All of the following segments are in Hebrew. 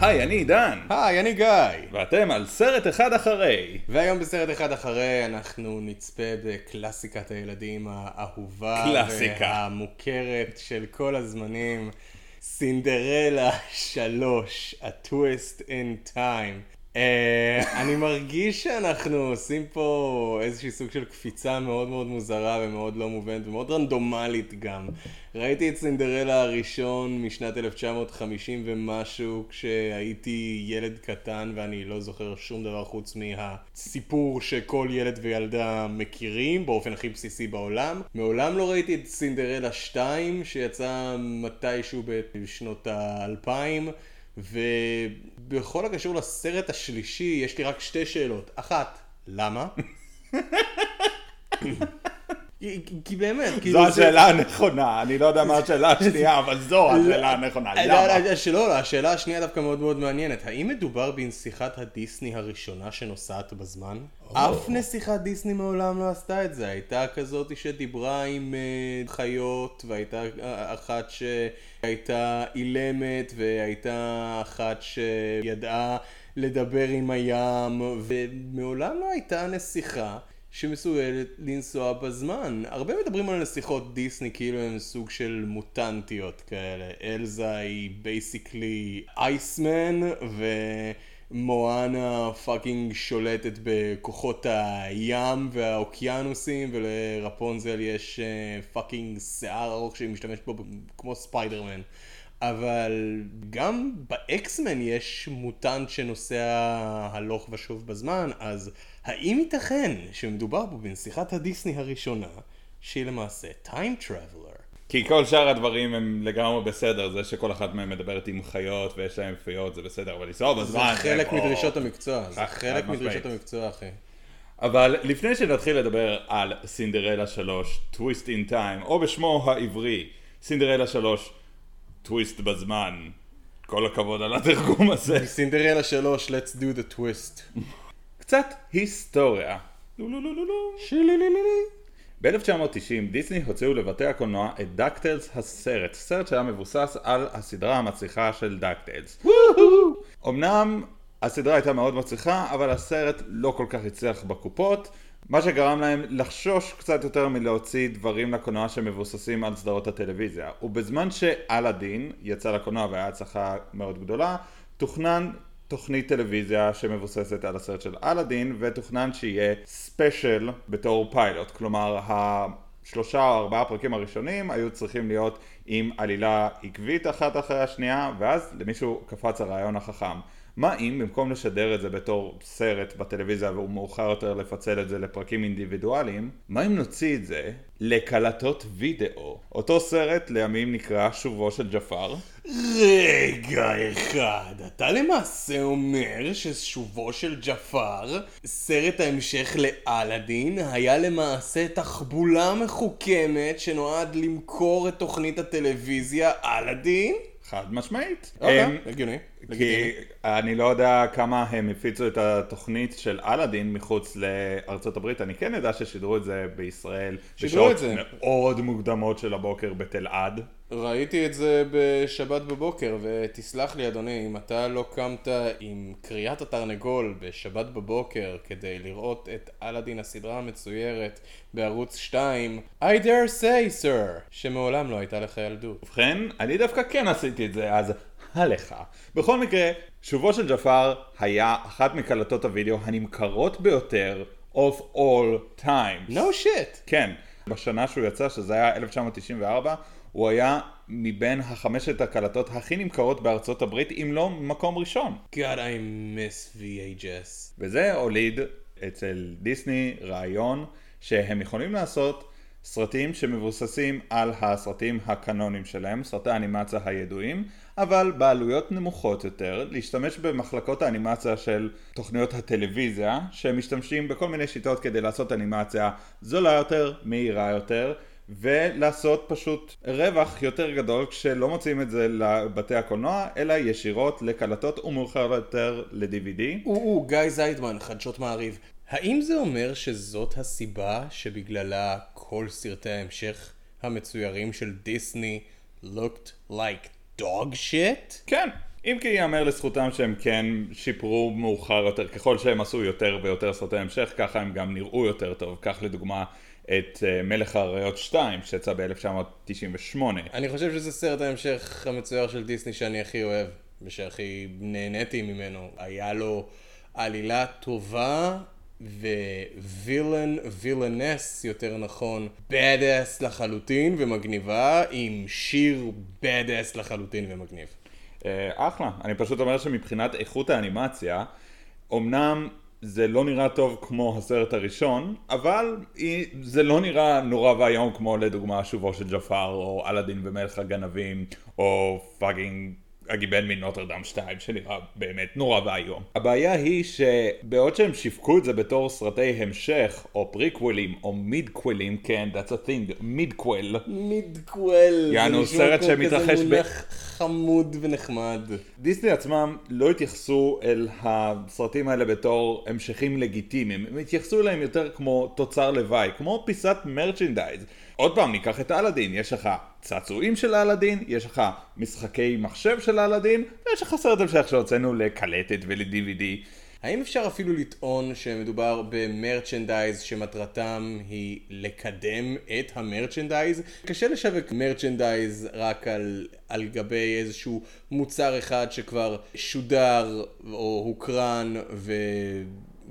היי, אני עידן. היי, אני גיא. ואתם על סרט אחד אחרי. והיום בסרט אחד אחרי אנחנו נצפה בקלאסיקת הילדים האהובה. קלאסיקה. והמוכרת של כל הזמנים. סינדרלה 3, A Twist in Time. אני מרגיש שאנחנו עושים פה איזשהו סוג של קפיצה מאוד מאוד מוזרה ומאוד לא מובנת ומאוד רנדומלית גם. ראיתי את סינדרלה הראשון משנת 1950 ומשהו כשהייתי ילד קטן ואני לא זוכר שום דבר חוץ מהסיפור שכל ילד וילדה מכירים באופן הכי בסיסי בעולם. מעולם לא ראיתי את סינדרלה 2 שיצא מתישהו בשנות ה-2000. ובכל הקשור לסרט השלישי יש לי רק שתי שאלות. אחת, למה? כי באמת זו השאלה הנכונה, אני לא יודע מה השאלה השנייה, אבל זו השאלה הנכונה. השאלה השנייה דווקא מאוד מאוד מעניינת. האם מדובר בנסיכת הדיסני הראשונה שנוסעת בזמן? אף נסיכת דיסני מעולם לא עשתה את זה. הייתה כזאת שדיברה עם חיות, והייתה אחת שהייתה אילמת, והייתה אחת שידעה לדבר עם הים, ומעולם לא הייתה נסיכה שמסוגלת לנסוע בזמן. הרבה מדברים על נסיכות דיסני כאילו הן סוג של מוטנטיות כאלה. אלזה היא בייסיקלי אייסמן, ומואנה פאקינג שולטת בכוחות הים והאוקיינוסים, ולרפונזל יש פאקינג שיער ארוך שהיא משתמשת בו כמו ספיידרמן. אבל גם באקסמן יש מוטנט שנוסע הלוך ושוב בזמן, אז האם ייתכן שמדובר בו בנסיכת הדיסני הראשונה, שהיא למעשה טיים טראבלר? כי כל שאר הדברים הם לגמרי בסדר, זה שכל אחת מהם מדברת עם חיות ויש להם פיות, זה בסדר, אבל לנסוע בזמן... זה חלק מדרישות המקצוע, זה חלק מדרישות המקצוע, אחי. אבל לפני שנתחיל לדבר על סינדרלה 3, טוויסט אין טיים, או בשמו העברי, סינדרלה 3, טוויסט בזמן. כל הכבוד על התרגום הזה. סינדרלה 3, let's do the twist. קצת היסטוריה. ב-1990 דיסני הוציאו לבתי הקולנוע את דאקטלס הסרט. סרט שהיה מבוסס על הסדרה המצליחה של דאקטלס. אמנם הסדרה הייתה מאוד מצליחה, אבל הסרט לא כל כך הצליח בקופות. מה שגרם להם לחשוש קצת יותר מלהוציא דברים לקולנוע שמבוססים על סדרות הטלוויזיה. ובזמן שאלאדין יצא לקולנוע והיה הצלחה מאוד גדולה, תוכנן תוכנית טלוויזיה שמבוססת על הסרט של אלאדין, ותוכנן שיהיה ספיישל בתור פיילוט. כלומר, השלושה או ארבעה פרקים הראשונים היו צריכים להיות עם עלילה עקבית אחת אחרי השנייה, ואז למישהו קפץ הרעיון החכם. מה אם במקום לשדר את זה בתור סרט בטלוויזיה ומאוחר יותר לפצל את זה לפרקים אינדיבידואליים, מה אם נוציא את זה לקלטות וידאו? אותו סרט לימים נקרא שובו של ג'פר. רגע אחד, אתה למעשה אומר ששובו של ג'פר, סרט ההמשך לאלאדין, היה למעשה תחבולה מחוכמת שנועד למכור את תוכנית הטלוויזיה אלאדין? חד משמעית. הגיוני. כי אני לא יודע כמה הם הפיצו את התוכנית של אלאדין מחוץ לארצות הברית. אני כן יודע ששידרו את זה בישראל בשעות מאוד מוקדמות של הבוקר בתל עד. ראיתי את זה בשבת בבוקר, ותסלח לי אדוני, אם אתה לא קמת עם קריאת התרנגול בשבת בבוקר כדי לראות את אלאדין הסדרה המצוירת בערוץ 2, I dare say sir, שמעולם לא הייתה לך ילדות. ובכן, אני דווקא כן עשיתי את זה, אז עליך. בכל מקרה, שובו של ג'פר היה אחת מקלטות הוידאו הנמכרות ביותר of all times. No shit. כן, בשנה שהוא יצא, שזה היה 1994, הוא היה מבין החמשת הקלטות הכי נמכרות בארצות הברית, אם לא מקום ראשון. God, I miss VHS. וזה הוליד אצל דיסני רעיון שהם יכולים לעשות סרטים שמבוססים על הסרטים הקנונים שלהם, סרטי האנימציה הידועים, אבל בעלויות נמוכות יותר, להשתמש במחלקות האנימציה של תוכניות הטלוויזיה, שמשתמשים בכל מיני שיטות כדי לעשות אנימציה זולה יותר, מהירה יותר, ולעשות פשוט רווח יותר גדול כשלא מוצאים את זה לבתי הקולנוע, אלא ישירות לקלטות ומאוחר יותר ל-DVD. גיא זיידמן, חדשות מעריב. האם זה אומר שזאת הסיבה שבגללה כל סרטי ההמשך המצוירים של דיסני looked like dog shit? כן. אם כי יאמר לזכותם שהם כן שיפרו מאוחר יותר, ככל שהם עשו יותר ויותר סרטי המשך, ככה הם גם נראו יותר טוב. כך לדוגמה את מלך האריות 2 שיצא ב-1998. אני חושב שזה סרט ההמשך המצויר של דיסני שאני הכי אוהב ושהכי נהניתי ממנו. היה לו עלילה טובה ווילן, וילנס יותר נכון, בדאס לחלוטין ומגניבה, עם שיר בדאס לחלוטין ומגניב. אחלה, אני פשוט אומר שמבחינת איכות האנימציה, אמנם זה לא נראה טוב כמו הסרט הראשון, אבל זה לא נראה נורא והיום כמו לדוגמה שובו של ג'פר, או אלאדין ומלך הגנבים, או פאגינג הגיבן מנוטרדם 2 שנראה באמת נורא והיום. הבעיה היא שבעוד שהם שיווקו את זה בתור סרטי המשך או פריקוולים או מידקוולים, כן, that's a thing, מידקוול. מידקוול. יענו סרט שמתרחש כזה מולך חמוד ונחמד. דיסני עצמם לא התייחסו אל הסרטים האלה בתור המשכים לגיטימיים, הם התייחסו אליהם יותר כמו תוצר לוואי, כמו פיסת מרצ'נדייז. עוד פעם ניקח את אלאדין, יש לך צעצועים של אלאדין, יש לך משחקי מחשב של אלאדין, ויש לך סרט המשך שהוצאנו לקלטת ול-DVD. האם אפשר אפילו לטעון שמדובר במרצ'נדייז שמטרתם היא לקדם את המרצ'נדייז? קשה לשווק מרצ'נדייז רק על גבי איזשהו מוצר אחד שכבר שודר או הוקרן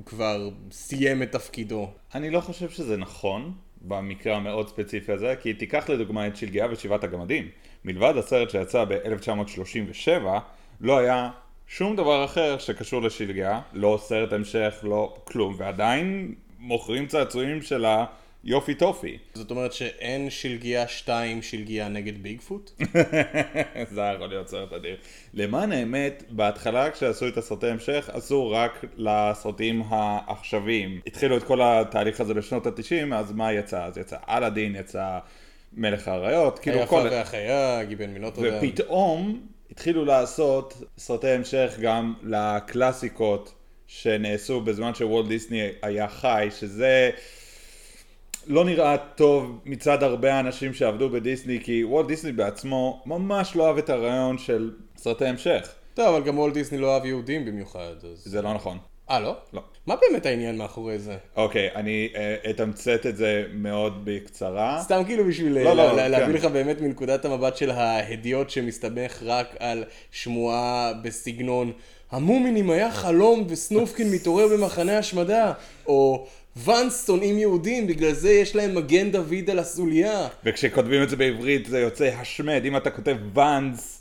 וכבר סיים את תפקידו. אני לא חושב שזה נכון. במקרה המאוד ספציפי הזה, כי תיקח לדוגמה את שלגיה ושבעת הגמדים. מלבד הסרט שיצא ב-1937, לא היה שום דבר אחר שקשור לשלגיה, לא סרט המשך, לא כלום, ועדיין מוכרים צעצועים של היופי טופי. זאת אומרת שאין שלגיה 2 שלגיה נגד ביגפוט? זה יכול להיות סרט אדיר. למען האמת, בהתחלה כשעשו את הסרטי המשך, עשו רק לסרטים העכשוויים. התחילו את כל התהליך הזה בשנות ה-90, אז מה יצא? אז יצא אלאדין, יצא מלך האריות, כאילו היפה והחיה, גיבן מילות עודם. ופתאום התחילו לעשות סרטי המשך גם לקלאסיקות שנעשו בזמן שוולט דיסני היה חי, שזה לא נראה טוב מצד הרבה אנשים שעבדו בדיסני, כי וולט דיסני בעצמו ממש לא אהב את הרעיון של סרטי המשך. טוב, אבל גם וולט דיסני לא אהב יהודים במיוחד. אז זה לא נכון. לא? לא. מה באמת העניין מאחורי זה? אוקיי, אני אתמצת את זה מאוד בקצרה. סתם כאילו בשביל להביא לך באמת מנקודת המבט של ההדיוט שמסתמך רק על שמועה בסגנון המומינים היה חלום וסנופקין מתעורר במחנה השמדה, או ואנס שונאים יהודים, בגלל זה יש להם מגן דוד על הסוליה. וכשכותבים את זה בעברית זה יוצא השמד, אם אתה כותב ואנס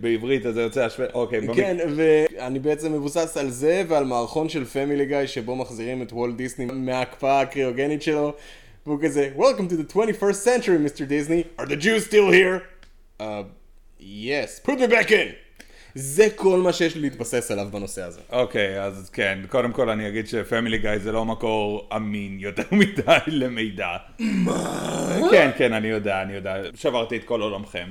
בעברית אז זה יוצא השמד, אוקיי. כן, ואני בעצם מבוסס על זה ועל מערכון של פמילי גאי שבו מחזירים את וולט דיסני מההקפאה הקריוגנית שלו, והוא כזה, Welcome to the 21st century, Mr. Disney. Are the Jews still here? Yes. Put me back in! זה כל מה שיש לי להתבסס עליו בנושא הזה. אוקיי, אז כן, קודם כל אני אגיד שפמילי גאי זה לא מקור אמין יותר מדי למידע. מה? כן, כן, אני יודע, שברתי את כל עולמכם.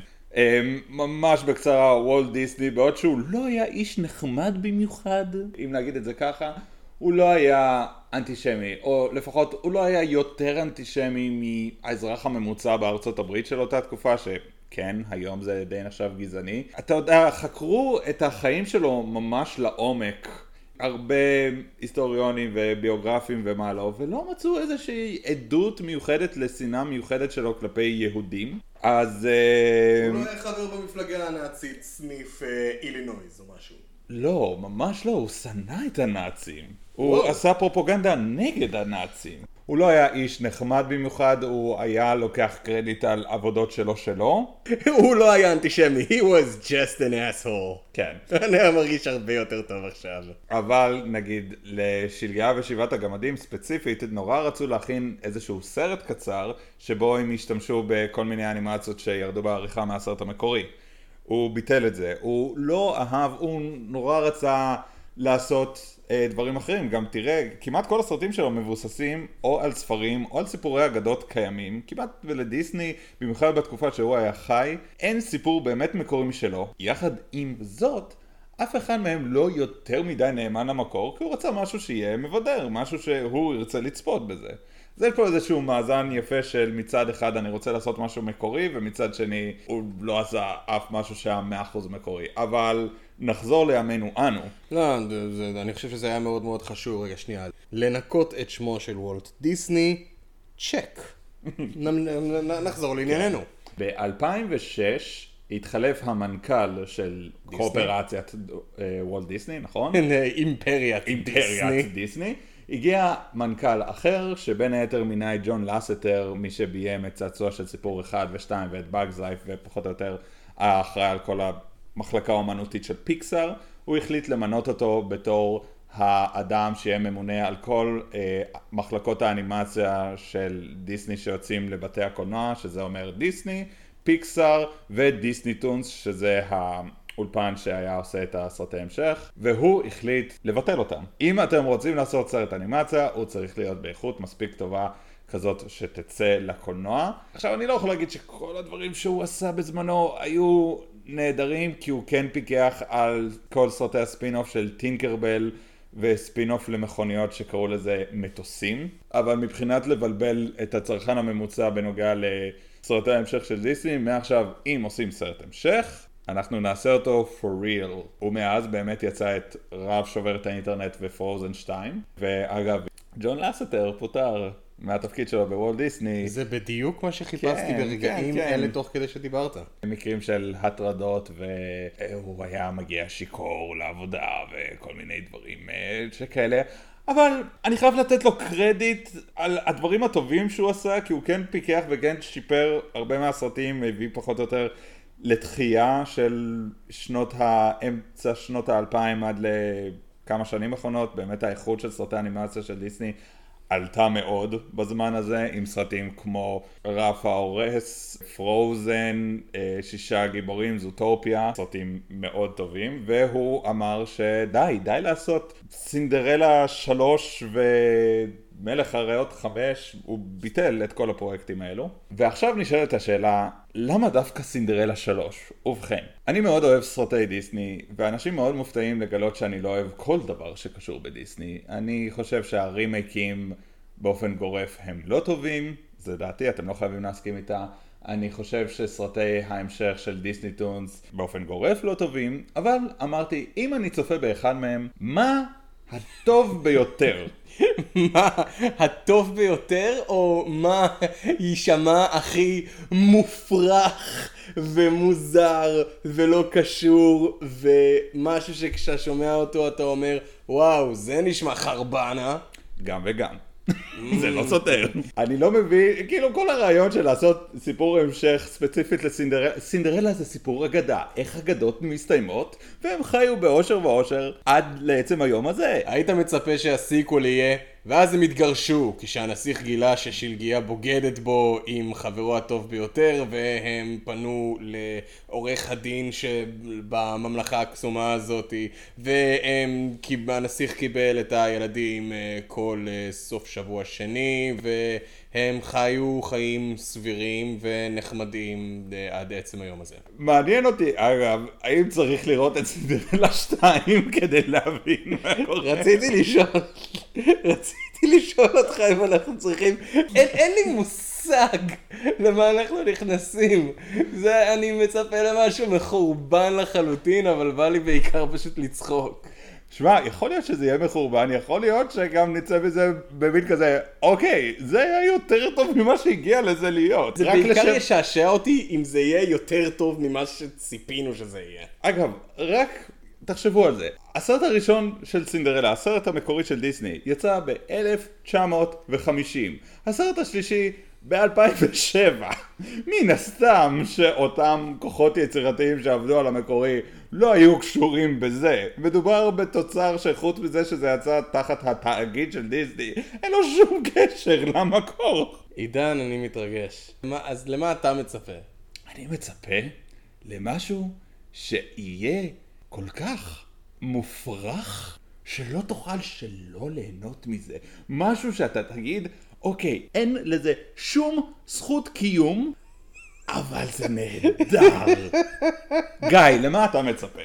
ממש בקצרה, וולט דיסני, בעוד שהוא לא היה איש נחמד במיוחד, אם נגיד את זה ככה, הוא לא היה אנטישמי, או לפחות הוא לא היה יותר אנטישמי מהאזרח הממוצע בארצות הברית של אותה תקופה ש... כן, היום זה די נחשב גזעני. אתה יודע, חקרו את החיים שלו ממש לעומק. הרבה היסטוריונים וביוגרפים ומה לא, ולא מצאו איזושהי עדות מיוחדת לשנאה מיוחדת שלו כלפי יהודים. אז... הוא לא היה חבר במפלגה הנאצית, סניף אילינויז או משהו. לא, ממש לא, הוא שנא את הנאצים. הוא עשה פרופוגנדה נגד הנאצים. הוא לא היה איש נחמד במיוחד, הוא היה לוקח קרדיט על עבודות שלו. הוא לא היה אנטישמי, he was just an asshole. כן. אני מרגיש הרבה יותר טוב עכשיו. אבל נגיד לשלגיה ושבעת הגמדים ספציפית, נורא רצו להכין איזשהו סרט קצר, שבו הם השתמשו בכל מיני אנימציות שירדו בעריכה מהסרט המקורי. הוא ביטל את זה, הוא לא אהב, הוא נורא רצה לעשות דברים אחרים. גם תראה, כמעט כל הסרטים שלו מבוססים או על ספרים או על סיפורי אגדות קיימים, כמעט ולדיסני, במיוחד בתקופה שהוא היה חי, אין סיפור באמת מקורי משלו. יחד עם זאת, אף אחד מהם לא יותר מדי נאמן למקור, כי הוא רצה משהו שיהיה מבדר, משהו שהוא ירצה לצפות בזה. זה פה איזשהו מאזן יפה של מצד אחד אני רוצה לעשות משהו מקורי, ומצד שני הוא לא עשה אף משהו שהיה 100% מקורי. אבל נחזור לימינו אנו. לא, אני חושב שזה היה מאוד מאוד חשוב. רגע, שנייה. לנקות את שמו של וולט דיסני, צ'ק. נחזור לענייננו. ב-2006 התחלף המנכ"ל של קורפרציית וולט דיסני, נכון? אימפריית דיסני. הגיע מנכ"ל אחר, שבין היתר מיני ג'ון לסטר, מי שביים את צעצוע של סיפור 1 ו-2 ואת באגז לייף, ופחות או יותר האחראי על כל המחלקה האומנותית של פיקסאר. הוא החליט למנות אותו בתור האדם שיהיה ממונה על כל מחלקות האנימציה של דיסני שיוצאים לבתי הקולנוע, שזה אומר דיסני, פיקסאר ודיסני טונס, שזה האולפן שהיה עושה את הסרטי המשך, והוא החליט לבטל אותם. אם אתם רוצים לעשות סרט אנימציה, הוא צריך להיות באיכות מספיק טובה כזאת שתצא לקולנוע. עכשיו, אני לא יכול להגיד שכל הדברים שהוא עשה בזמנו היו נהדרים, כי הוא כן פיקח על כל סרטי הספינוף של טינקרבל, וספינוף למכוניות שקראו לזה מטוסים, אבל מבחינת לבלבל את הצרכן הממוצע בנוגע לסרטי ההמשך של דיסני, מעכשיו אם עושים סרט המשך אנחנו נעשה אותו for real. ומאז באמת יצא את רב שובר את האינטרנט ופרוזן 2, ואגב ג'ון לסטר פוטר מהתפקיד שלו בוולט דיסני. זה בדיוק מה שחיפשתי ברגעים אלה תוך כדי שדיברת. במקרים של הטרדות, והוא היה מגיע שיקור לעבודה וכל מיני דברים שכאלה. אבל אני חייב לתת לו קרדיט על הדברים הטובים שהוא עשה, כי הוא כן פיקח וכן שיפר הרבה מהסרטים, הביא פחות או יותר לתחייה של שנות האמצע, שנות ה-2000 עד לכמה שנים האחרונות. באמת האיכות של סרטי האנימציה של דיסני עלתה מאוד בזמן הזה, עם סרטים כמו רף האורס, פרוזן, שישה גיבורים, זוטופיה, סרטים מאוד טובים, והוא אמר שדי, די לעשות סינדרלה 3 ומלך הריאות 5, הוא ביטל את כל הפרויקטים האלו. ועכשיו נשאלת השאלה, למה דווקא סינדרלה 3? ובכן, אני מאוד אוהב סרטי דיסני, ואנשים מאוד מופתעים לגלות שאני לא אוהב כל דבר שקשור בדיסני. אני חושב שהרימייקים באופן גורף הם לא טובים, זה דעתי, אתם לא חייבים להסכים איתה. אני חושב שסרטי ההמשך של דיסני טונס באופן גורף לא טובים, אבל אמרתי, אם אני צופה באחד מהם, מה הטוב ביותר? מה הטוב ביותר, או מה יישמע הכי מופרך ומוזר ולא קשור, ומשהו שכשאתה שומע אותו אתה אומר וואו, זה נשמע חרבנה. גם וגם. זה לא סותר. אני לא מבין, כאילו כל הרעיון של לעשות סיפור המשך ספציפית לסינדרלה, סינדרלה זה סיפור אגדה, איך אגדות מסתיימות, והם חיו באושר ואושר עד לעצם היום הזה. היית מצפה שהסיקוול יהיה, ואז הם התגרשו, כשהנסיך גילה ששלגיה בוגדת בו עם חברו הטוב ביותר, והם פנו לעורך הדין שבממלכה הקסומה הזאת, והנסיך קיבל את הילדים כל סוף שבוע שני, והם חיו חיים סבירים ונחמדים עד עצם היום הזה. מעניין אותי, אגב, האם צריך לראות את סינדרלה 2 כדי להבין מה קורה? רציתי לשאול אותך אם אנחנו צריכים, אין לי מושג למה אנחנו נכנסים. זה, אני מצפה למשהו מחורבן לחלוטין, אבל בא לי בעיקר פשוט לצחוק. שמע, יכול להיות שזה יהיה מחורבן, יכול להיות שגם נצא בזה במין כזה, אוקיי, זה היה יותר טוב ממה שהגיע לזה להיות. זה בעיקר ישעשע אותי אם זה יהיה יותר טוב ממה שציפינו שזה יהיה. אגב, רק תחשבו על זה. הסרט הראשון של סינדרלה, הסרט המקורי של דיסני, יצא ב-1950. הסרט השלישי ב-2007. מן הסתם שאותם כוחות יצירתיים שעבדו על המקורי לא היו קשורים בזה. מדובר בתוצר שחוץ מזה שזה יצא תחת התאגיד של דיסני, אין לו שום קשר למקור. עידן, אני מתרגש. אז למה אתה מצפה? אני מצפה למשהו שיהיה כל כך מופרך שלא תוכל שלא ליהנות מזה. משהו שאתה תגיד, אוקיי, אין לזה שום זכות קיום, אבל זה נהדר. גיא, למה אתה מצפה?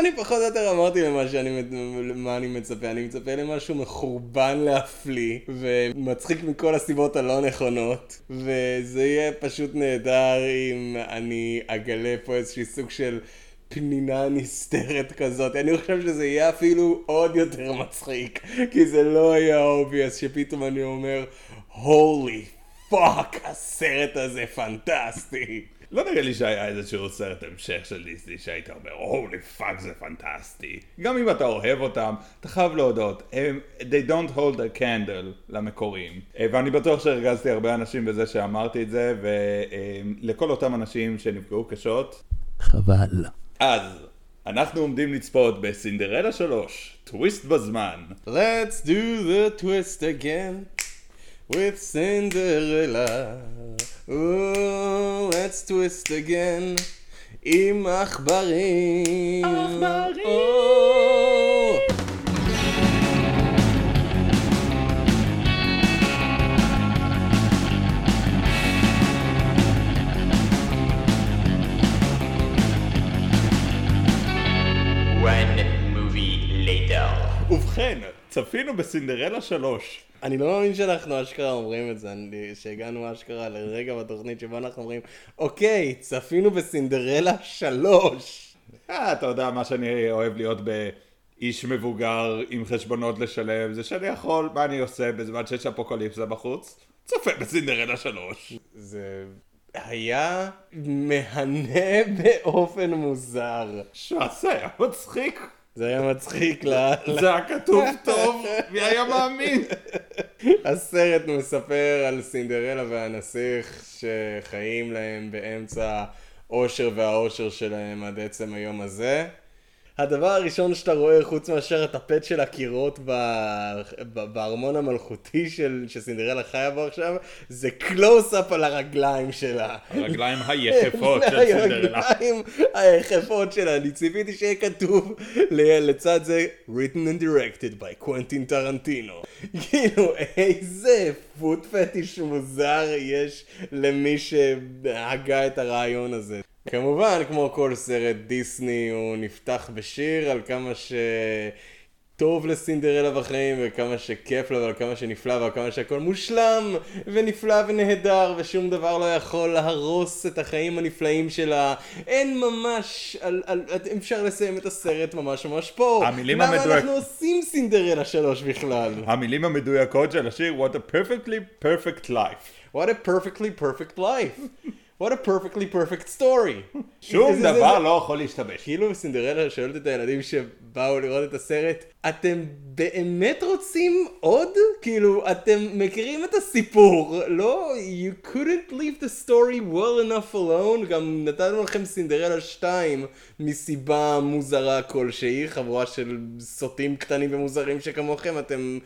אני פחות או יותר אמרתי למה אני מצפה. אני מצפה למשהו מחורבן להפליא, ומצחיק מכל הסיבות הלא נכונות, וזה יהיה פשוט נהדר אם אני אגלה פה איזשהו סוג של פנינה נסתרת כזאת. אני חושב שזה יהיה אפילו עוד יותר מצחיק, כי זה לא היה obvious שפתאום אני אומר, holy fuck, הסרט הזה פנטסטי. לא נראה לי שהיה איזשהו סרט המשך של דיסני שהיית אומר, הולי פאק זה פנטסטי. גם אם אתה אוהב אותם, אתה חייב להודות, they don't hold a candle למקורים. ואני בטוח שהרגזתי הרבה אנשים בזה שאמרתי את זה, ולכל אותם אנשים שנפגעו קשות. חבל. אז, אנחנו עומדים לצפות בסינדרלה 3, טוויסט בזמן. Let's do the twist again with Cinderella. Oh, let's twist again. עם עכברים. עכברים. Oh. One movie later. ובכן, צפינו בסינדרלה 3. אני לא מאמין שאנחנו אשכרה אומרים את זה, שהגענו אשכרה לרגע בתוכנית שבו אנחנו אומרים, אוקיי, צפינו בסינדרלה 3. אתה יודע מה שאני אוהב להיות באיש מבוגר עם חשבונות לשלם, זה שאני יכול, מה אני עושה בזמן שיש אפוקליפסה בחוץ? צופה בסינדרלה 3. זה היה מהנה באופן מוזר. שעשה, היה מצחיק. זה היה מצחיק לאללה. זה היה כתוב טוב, מי היה מאמין? הסרט מספר על סינדרלה והנסיך שחיים להם באמצע האושר והאושר שלהם עד עצם היום הזה. הדבר הראשון שאתה רואה חוץ מאשר את הפט של הקירות בארמון המלכותי שסינדרלה חיה בו עכשיו, זה קלוס-אפ על הרגליים שלה. הרגליים היחפות של סינדרלה. הרגליים היחפות שלה. אני ציפיתי שיהיה כתוב לצד זה, written and directed by Quentin Tarantino. כאילו, איזה פוט פטיש מוזר יש למי שהגה את הרעיון הזה. כמובן, כמו כל סרט דיסני, הוא נפתח בשיר על כמה שטוב לסינדרלה בחיים, וכמה שכיף לה, ועל כמה שנפלא, ועל כמה שהכל מושלם, ונפלא ונהדר, ושום דבר לא יכול להרוס את החיים הנפלאים שלה. אין ממש, אפשר לסיים את הסרט ממש ממש פה. למה אנחנו עושים סינדרלה 3 בכלל? המילים המדויקות של השיר, what a perfectly perfect life. What a perfectly perfect life. What a perfectly perfect story. שום דבר לא יכול להשתבש. כאילו סינדרלה שואלת את הילדים שבאו לראות את הסרט, אתם באמת רוצים עוד? כאילו, אתם מכירים את הסיפור. לא, you couldn't leave the story well enough alone. גם נתנו לכם סינדרלה 2 מסיבה מוזרה כלשהי, חבורה של סוטים קטנים ומוזרים שכמוכם. אתם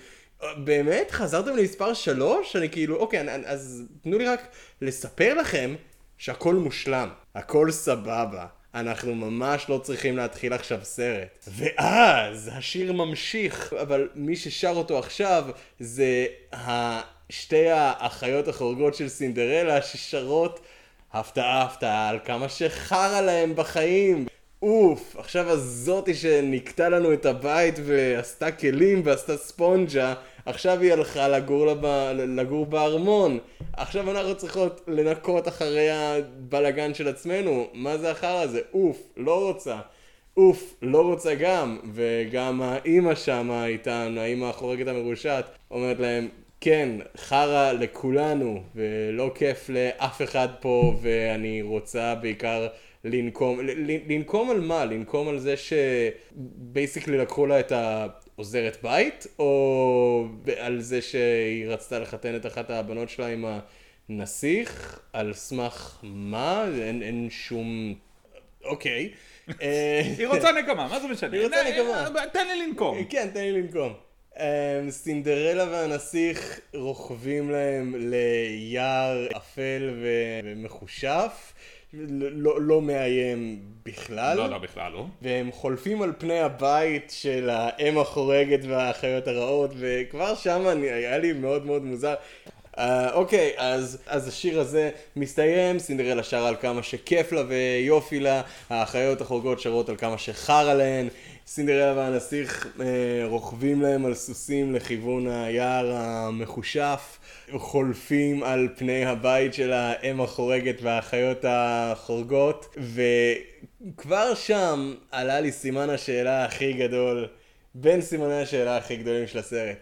באמת חזרתם למספר 3? אני כאילו, אוקיי, אז תנו לי רק לספר לכם שהכל מושלם, הכל סבבה, אנחנו ממש לא צריכים להתחיל עכשיו סרט. ואז השיר ממשיך, אבל מי ששר אותו עכשיו זה שתי האחיות החורגות של סינדרלה ששרות הפתעה הפתעה על כמה שחרה להם בחיים. אוף, עכשיו הזאתי שנקטה לנו את הבית ועשתה כלים ועשתה ספונג'ה, עכשיו היא הלכה לגור בארמון. עכשיו אנחנו צריכות לנקות אחרי הבלגן של עצמנו. מה זה אחר הזה? אוף, לא רוצה. אוף, לא רוצה גם. וגם האמא שם איתן, האמא החורגת המרושעת, אומרת להם, כן, חרה לכולנו, ולא כיף לאף אחד פה, ואני רוצה בעיקר לנקום על מה? לנקום על זה שבייסיקלי לקחו לה את עוזרת בית, או על זה שהיא רצתה לחתן את אחת הבנות שלה עם הנסיך, על סמך מה? אין שום... אוקיי. היא רוצה נקמה, מה זה משנה? היא רוצה נקמה. תן לי לנקום. כן, תן לי לנקום. סינדרלה והנסיך רוכבים להם ליער אפל ומחושף. לא מאיים בכלל. לא, בכלל לא. והם חולפים על פני הבית של האם החורגת והאחיות הרעות, וכבר שם היה לי מאוד מאוד מוזר. אוקיי, אז השיר הזה מסתיים, סינדרלה שרה על כמה שכיף לה ויופי לה, האחיות החורגות שרות על כמה שחרה להן, סינדרלה והנסיך רוכבים להם על סוסים לכיוון היער המחושף, חולפים על פני הבית של האם החורגת והאחיות החורגות, וכבר שם עלה לי סימן השאלה הכי גדול, בין סימני השאלה הכי גדולים של הסרט.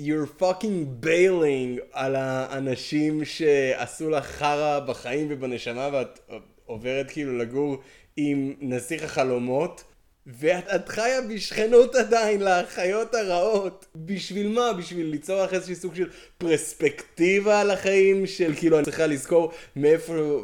You're fucking bailing על האנשים שעשו לך חרה בחיים ובנשמה, ואת עוברת כאילו לגור עם נסיך החלומות, ואת חיה בשכנות עדיין לחיות הרעות. בשביל מה? בשביל ליצור לך איזשהו סוג של פרספקטיבה על החיים, של כאילו אני צריכה לזכור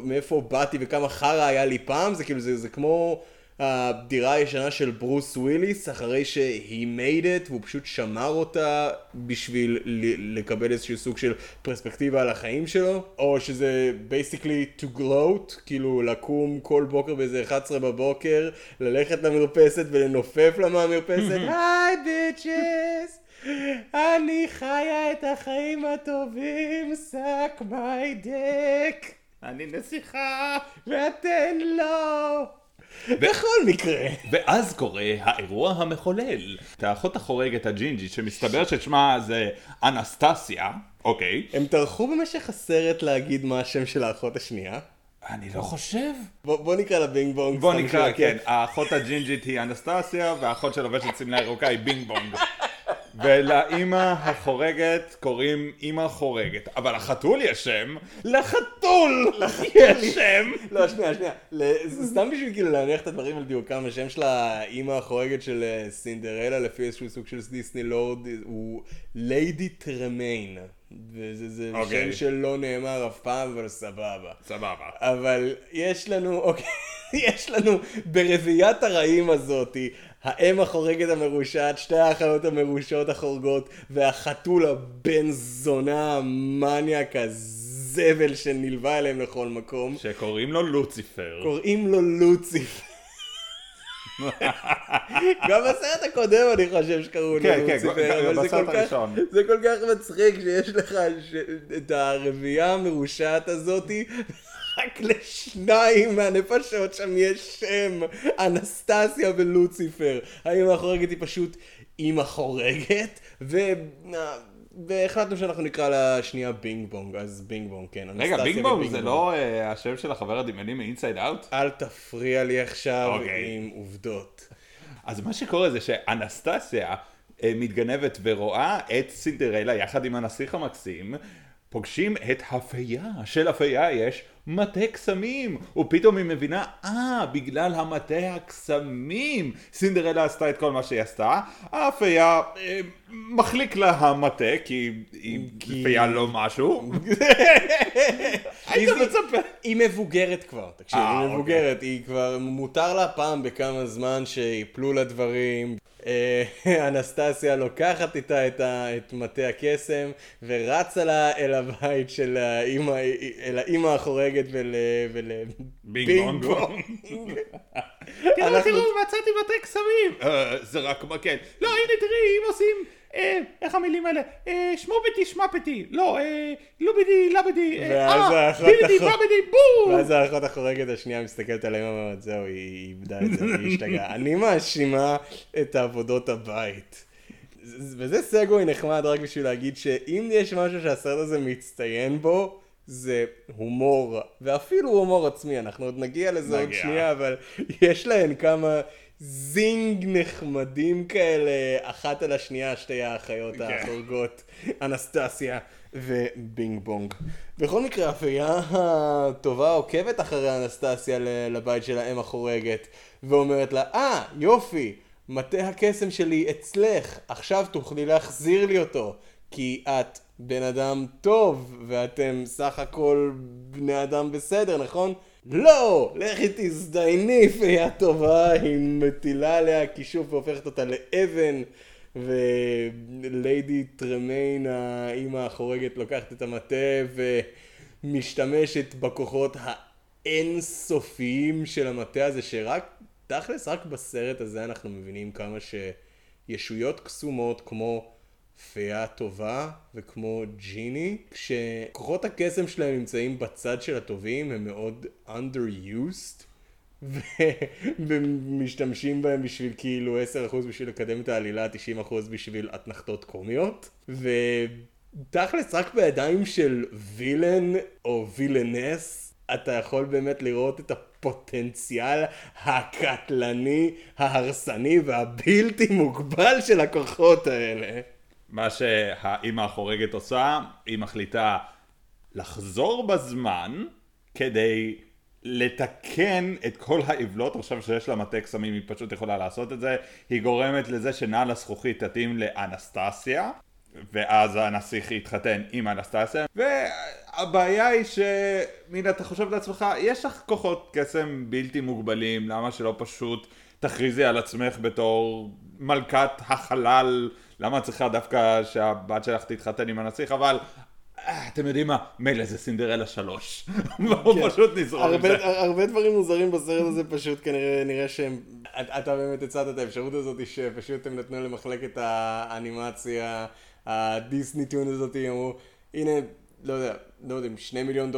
מאיפה באתי וכמה חרה היה לי פעם. זה כאילו זה כמו הדירה הישנה של ברוס וויליס, אחרי שהיא made it, והוא פשוט שמר אותה בשביל לקבל איזשהו סוג של פרספקטיבה על החיים שלו, או שזה basically to gloat, כאילו לקום כל בוקר באיזה 11 בבוקר, ללכת למרפסת ולנופף לה מהמרפסת, היי ביצ'ס, אני חיה את החיים הטובים, suck my dick, אני נסיכה ואתן לא. בכל מקרה. ואז קורה האירוע המחולל. את האחות החורגת הג'ינג'ית שמסתבר ששמה זה אנסטסיה. אוקיי. הם טרחו במשך הסרט להגיד מה השם של האחות השנייה? אני לא חושב. בוא נקרא לה בינג בונג. בוא נקרא, כן. האחות הג'ינג'ית היא אנסטסיה והאחות שלובשת שמלה ירוקה היא בינג בונג. ולאמא החורגת קוראים אמא חורגת, אבל החתול יש שם. לחתול יש שם. לא, שנייה, סתם בשביל כאילו להניח את הדברים על דיוקם, השם של האמא החורגת של סינדרלה לפי איזשהו סוג של דיסני לורד הוא ליידי טרמיין, וזה שם שלא נאמר אף פעם, אבל סבבה. אבל יש לנו, אוקיי, יש לנו ברביעיית הרעים הזאתי, האם החורגת המרושעת, שתי האחיות המרושעות החורגות, והחתול הבן זונה המניאק הזבל שנלווה אליהם לכל מקום. שקוראים לו לוציפר. גם בסרט הקודם אני חושב שקראו לו לוציפר, אבל זה כל כך מצחיק שיש לך את הרביעייה המרושעת הזאתי. רק לשניים מהנפשות שם יש שם, אנסטסיה ולוציפר. האמא החורגת היא פשוט אמא חורגת, והחלטנו שאנחנו נקרא לה שנייה בינג בונג, אז בינג בונג, כן. רגע, בינג בונג זה לא השם של החבר הדמיוני מ-Inside Out? אל תפריע לי עכשיו עם עובדות. אז מה שקורה זה שאנסטסיה מתגנבת ורואה את סינדרלה יחד עם הנסיך המקסים, פוגשים את הפייה, שלפייה יש מטה קסמים, ופתאום היא מבינה, בגלל המטה הקסמים, סינדרלה עשתה את כל מה שהיא עשתה, הפייה מחליק לה המטה, כי פייה לא משהו. היית מצפה. היא מבוגרת כבר, תקשיב, היא מבוגרת, היא כבר מותר לה פעם בכמה זמן שיפלו לה דברים. אנסטסיה לוקחת איתה את מטה הקסם ורצה לה אל הבית של האמא, אל האמא החורגת בינג בונג. תראו, מצאתי מטה קסמים. זה רק מקל. לא, הנה תראי, אם עושים, איך המילים האלה? שמו בתי, שמה פתי. לא, לא בדי, לא בדי. ואז האחות החורגת השנייה מסתכלת עליהם ואומרת, זהו, היא איבדה את זה, היא השתגעה. אני מאשימה את העבודות הבית. וזה סגווי נחמד רק בשביל להגיד שאם יש משהו שהסרט הזה מצטיין בו, זה הומור, ואפילו הומור עצמי, אנחנו עוד נגיע לזה עוד שנייה, אבל יש להן כמה זינג נחמדים כאלה, אחת על השנייה, שתי האחיות החורגות, אנסטסיה ובינג בונג. בכל מקרה, הפייה הטובה עוקבת אחרי אנסטסיה לבית של האם החורגת, ואומרת לה, יופי, מטה הקסם שלי אצלך, עכשיו תוכלי להחזיר לי אותו, כי את בן אדם טוב, ואתם סך הכל בני אדם בסדר, נכון? לא! לכי תזדייני, פייה טובה, היא מטילה עליה כישוף והופכת אותה לאבן, וליידי טרמיין, האמא החורגת, לוקחת את המטה ומשתמשת בכוחות האינסופיים של המטה הזה, שרק, תכלס, רק בסרט הזה אנחנו מבינים כמה שישויות קסומות כמו כפייה טובה וכמו ג'יני, כשכוחות הקסם שלהם נמצאים בצד של הטובים, הם מאוד underused ומשתמשים בהם בשביל כאילו 10% בשביל לקדם את העלילה, 90% בשביל התנחתות קומיות, ותכלס רק בידיים של וילן או וילנס אתה יכול באמת לראות את הפוטנציאל הקטלני, ההרסני והבלתי מוגבל של הכוחות האלה. מה שהאימא החורגת עושה, היא מחליטה לחזור בזמן כדי לתקן את כל העבלות. עכשיו שיש לה מטה קסמים, היא פשוט יכולה לעשות את זה. היא גורמת לזה שנעל הזכוכית תתאים לאנסטסיה, ואז הנסיך יתחתן עם אנסטסיה. והבעיה היא שמין, אתה חושב לעצמך, יש לך כוחות קסם בלתי מוגבלים, למה שלא פשוט תכריזי על עצמך בתור מלכת החלל? למה את צריכה דווקא שהבת שלך תתחתן עם הנסיך? אבל אתם יודעים מה? מילא זה סינדרלה 3. הוא פשוט נזרום. הרבה דברים מוזרים בסרט הזה פשוט כנראה נראה שהם... אתה באמת הצעת את האפשרות הזאת שפשוט הם נתנו למחלקת האנימציה, הדיסני טיון הזאת, אמרו, הנה, לא יודע, $2 מיליון,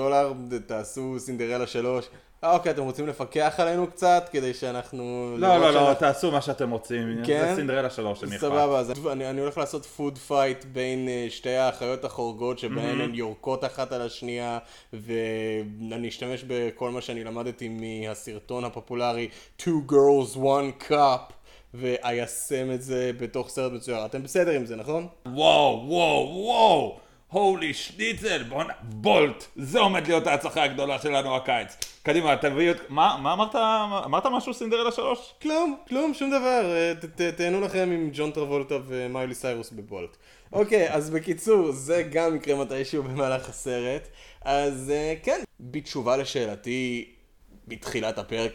תעשו סינדרלה 3. אוקיי, אתם רוצים לפקח עלינו קצת, כדי שאנחנו... לא, תעשו מה שאתם רוצים, זה סינדרלה 3, אני אכפת. סבבה, אז אני הולך לעשות פוד פייט בין שתי האחיות החורגות, שבהן הן יורקות אחת על השנייה, ואני אשתמש בכל מה שאני למדתי מהסרטון הפופולרי, Two Girls, One Cup, ואיישם את זה בתוך סרט מצויר. אתם בסדר עם זה, נכון? וואו. הולי שניצל, בולט, זה עומד להיות ההצלחה הגדולה שלנו הקיץ. קדימה, תביאו את... מה אמרת? אמרת משהו סינדרלה 3? כלום, שום דבר. תהנו לכם עם ג'ון טרבולטה ומיילי סיירוס בבולט. אוקיי, אז בקיצור, זה גם יקרה מתישהו במהלך הסרט. אז כן, בתשובה לשאלתי בתחילת הפרק,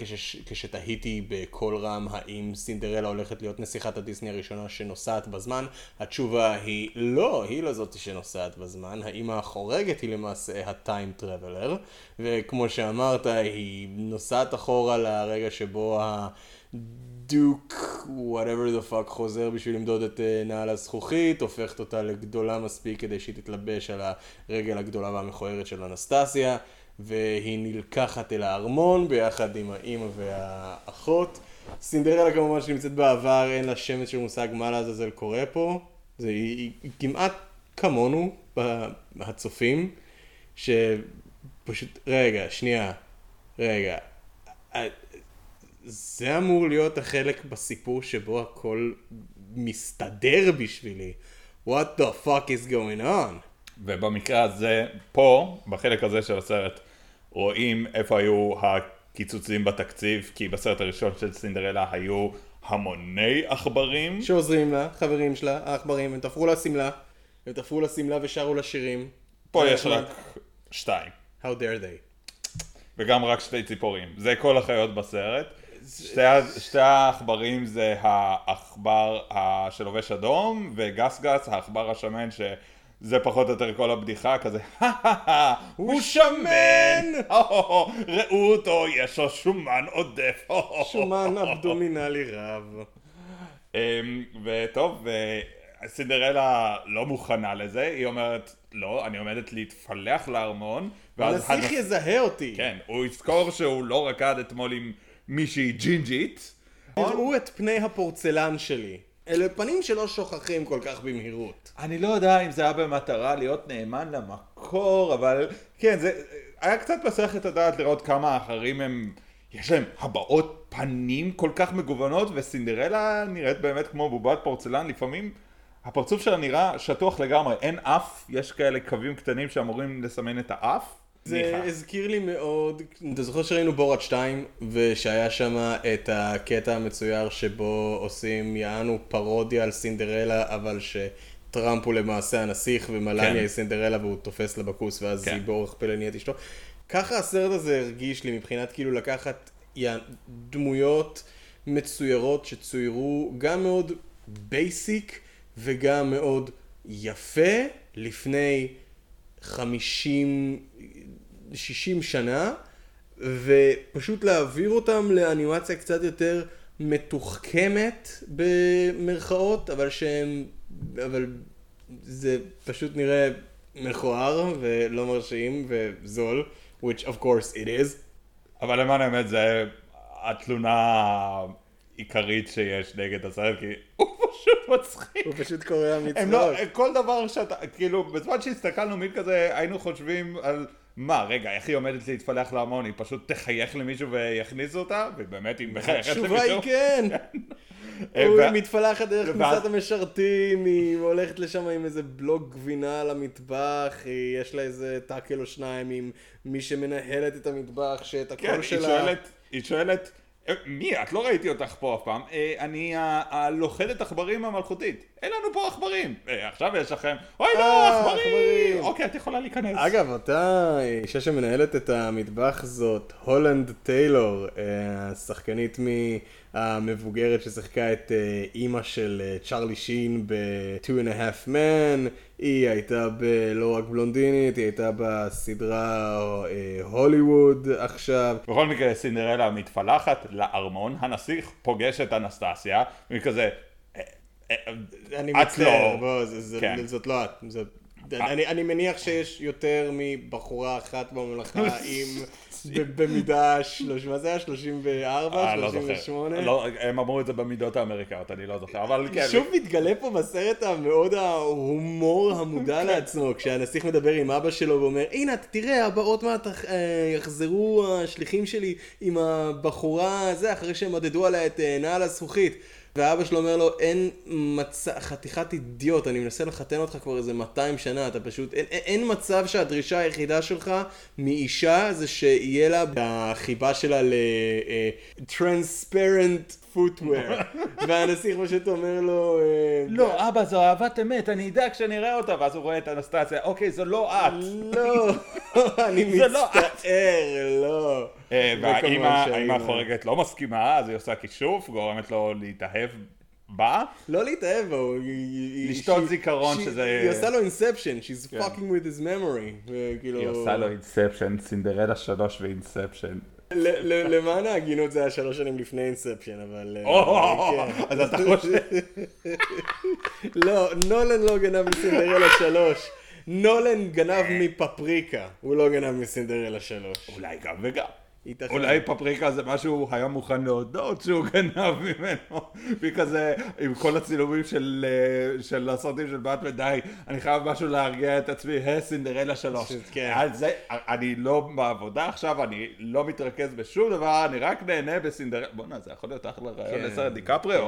כשתהיתי בכל רם האם סינדרלה הולכת להיות נסיכת הדיסני הראשונה שנוסעת בזמן, התשובה היא לא, היא לא זאת שנוסעת בזמן. האמא החורגת היא למעשה הטיים טרבלר, וכמו שאמרת, היא נוסעת אחורה לרגע שבו הדוק, whatever the fuck, חוזר בשביל למדוד את נעל הזכוכית, הופכת אותה לגדולה מספיק כדי שהיא תתלבש על הרגל הגדולה והמכוערת של אנסטסיה, והיא נלקחת אל הארמון ביחד עם האמא והאחות. סינדרלה כמובן שנמצאת בעבר, אין לה שמץ של מושג מה לעזאזל קורה פה. היא כמעט כמונו בהצופים, שפשוט, רגע, זה אמור להיות החלק בסיפור שבו הכל מסתדר בשבילי. What the fuck is going on? ובמקרה הזה, פה, בחלק הזה של הסרט, רואים איפה היו הקיצוצים בתקציב, כי בסרט הראשון של סינדרלה היו המוני עכברים. שעוזרים לה, חברים שלה, העכברים, הם תפרו לה סמלה, ושרו לה שירים. פה יש רק 2. How dare they. וגם רק 2 ציפורים. זה כל החיות בסרט. שתי העכברים זה העכבר שלובש אדום, וגסגס, העכבר השמן ש... זה פחות או יותר כל הבדיחה, כזה, הוא שמן! ראו אותו, יש לו שומן עודף. שומן אבדומינלי רב. וטוב, סינדרלה לא מוכנה לזה, היא אומרת, לא, אני עומדת להתפלח לארמון. הנסיך יזהה אותי. כן, הוא יזכור שהוא לא רקד אתמול עם מישהי ג'ינג'ית. תראו את פני הפורצלן שלי. אלה פנים שלא שוכחים כל כך במהירות. אני לא יודע אם זה היה במטרה להיות נאמן למקור, אבל כן, זה היה קצת מסכת הדעת לראות כמה האחרים הם, יש להם הבעות פנים כל כך מגוונות, וסינדרלה נראית באמת כמו בובת פורצלן. לפעמים הפרצוף שלה נראה שטוח לגמרי, אין אף, יש כאלה קווים קטנים שאמורים לסמן את האף. זה הזכיר לי מאוד, אתה זוכר שראינו בורת 2 ושהיה שם את הקטע המצויר שבו עושים יענו פרודיה על סינדרלה, אבל שטראמפ הוא למעשה הנסיך ומלניה היא סינדרלה והוא תופס לבקוס ואז היא באורך פלא נהיית אשתו. ככה הסרט הזה הרגיש לי מבחינת כאילו לקחת דמויות מצוירות שצוירו גם מאוד בייסיק וגם מאוד יפה לפני 50-60 שנה, ופשוט להעביר אותם לאנימציה קצת יותר מתוחכמת במרכאות, אבל זה פשוט נראה מכוער ולא מרשים וזול, which of course it is. אבל למען האמת זה התלונה העיקרית שיש נגד הסרט, כי הוא פשוט מצחיק. הוא פשוט קורא מצחוק. לא, כל דבר שאתה, כאילו, בזמן שהסתכלנו מיד כזה, היינו חושבים על מה, רגע, איך היא עומדת להתפלח להמון? היא פשוט תחייך למישהו ויכניסו אותה? ובאמת היא מחייכת למישהו? התשובה היא כן! היא מתפלחת דרך כניסת המשרתים, היא הולכת לשם עם איזה בלוק גבינה על המטבח, יש לה איזה טאקל או שניים עם מי שמנהלת את המטבח, שאת הכל שלה... היא שואלת, מי? את לא ראיתי אותך פה אף פעם. אני הלוכדת עכברים המלכותית. אין לנו פה עכברים. עכשיו יש לכם, אוי לא, עכברים. אוקיי, את יכולה להיכנס. אגב, אותה אישה שמנהלת את המטבח זאת, הולנד טיילור, השחקנית המבוגרת ששחקה את אימא של צ'רלי שין ב-Two and a Half Men. היא הייתה לא רק בלונדינית, היא הייתה בסדרה הוליווד עכשיו. בכל מקרה, סינדרלה מתפלחת לארמון, הנסיך פוגש את אנסטסיה, וכזה, אני מצטער, בוא, זאת לא את. אני מניח שיש יותר מבחורה אחת בממלכה עם במידה 34, 38. הם אמרו את זה במידות האמריקאות, אני לא זוכר. שוב מתגלה פה בסרט המאוד ההומור המודע לעצמו, כשהנסיך מדבר עם אבא שלו ואומר, הנה תראה, אבא עוד מעט יחזרו השליחים שלי עם הבחורה הזה, אחרי שהם מדדו עליה את נעל הזכוכית. ואבא שלו אומר לו, אין מצב, חתיכת אידיוט, אני מנסה לחתן אותך כבר איזה 200 שנה, אתה פשוט, אין מצב שהדרישה היחידה שלך מאישה זה שיהיה לה החיבה שלה ל-transparent footwear. והנסיך פשוט אומר לו, לא, אבא, זו אהבת אמת, אני אדע כשנראה אותה, ואז הוא רואה את אנסטסיה, אוקיי, זו לא את. לא, אני מצטער, לא. והאמא חורגת לא מסכימה, אז היא עושה כישוף, גורמת לו להתאהב בה. לא להתאהב, לשתות זיכרון שזה... היא עושה לו אינספשן, she's fucking with his memory. היא עושה לו אינספשן, סינדרלה 3 ואינספשן. למען ההגינות זה היה 3 שנים לפני אינספשן, אבל... אז אתה חושב... לא, נולן לא גנב מסינדרלה 3. נולן גנב מפפריקה, הוא לא גנב מסינדרלה 3. אולי גם וגם. אולי פפריקה זה משהו היה מוכן להודות שהוא גנב ממנו, וכזה עם כל הצילומים של הסרטים של באטמן, די, אני חייב משהו להרגיע את עצמי, סינדרלה 3. אני לא בעבודה עכשיו, אני לא מתרכז בשום דבר, אני רק נהנה בסינדרלה. בוא'נה, זה יכול להיות אחלה רעיון לסרט דיקפריו.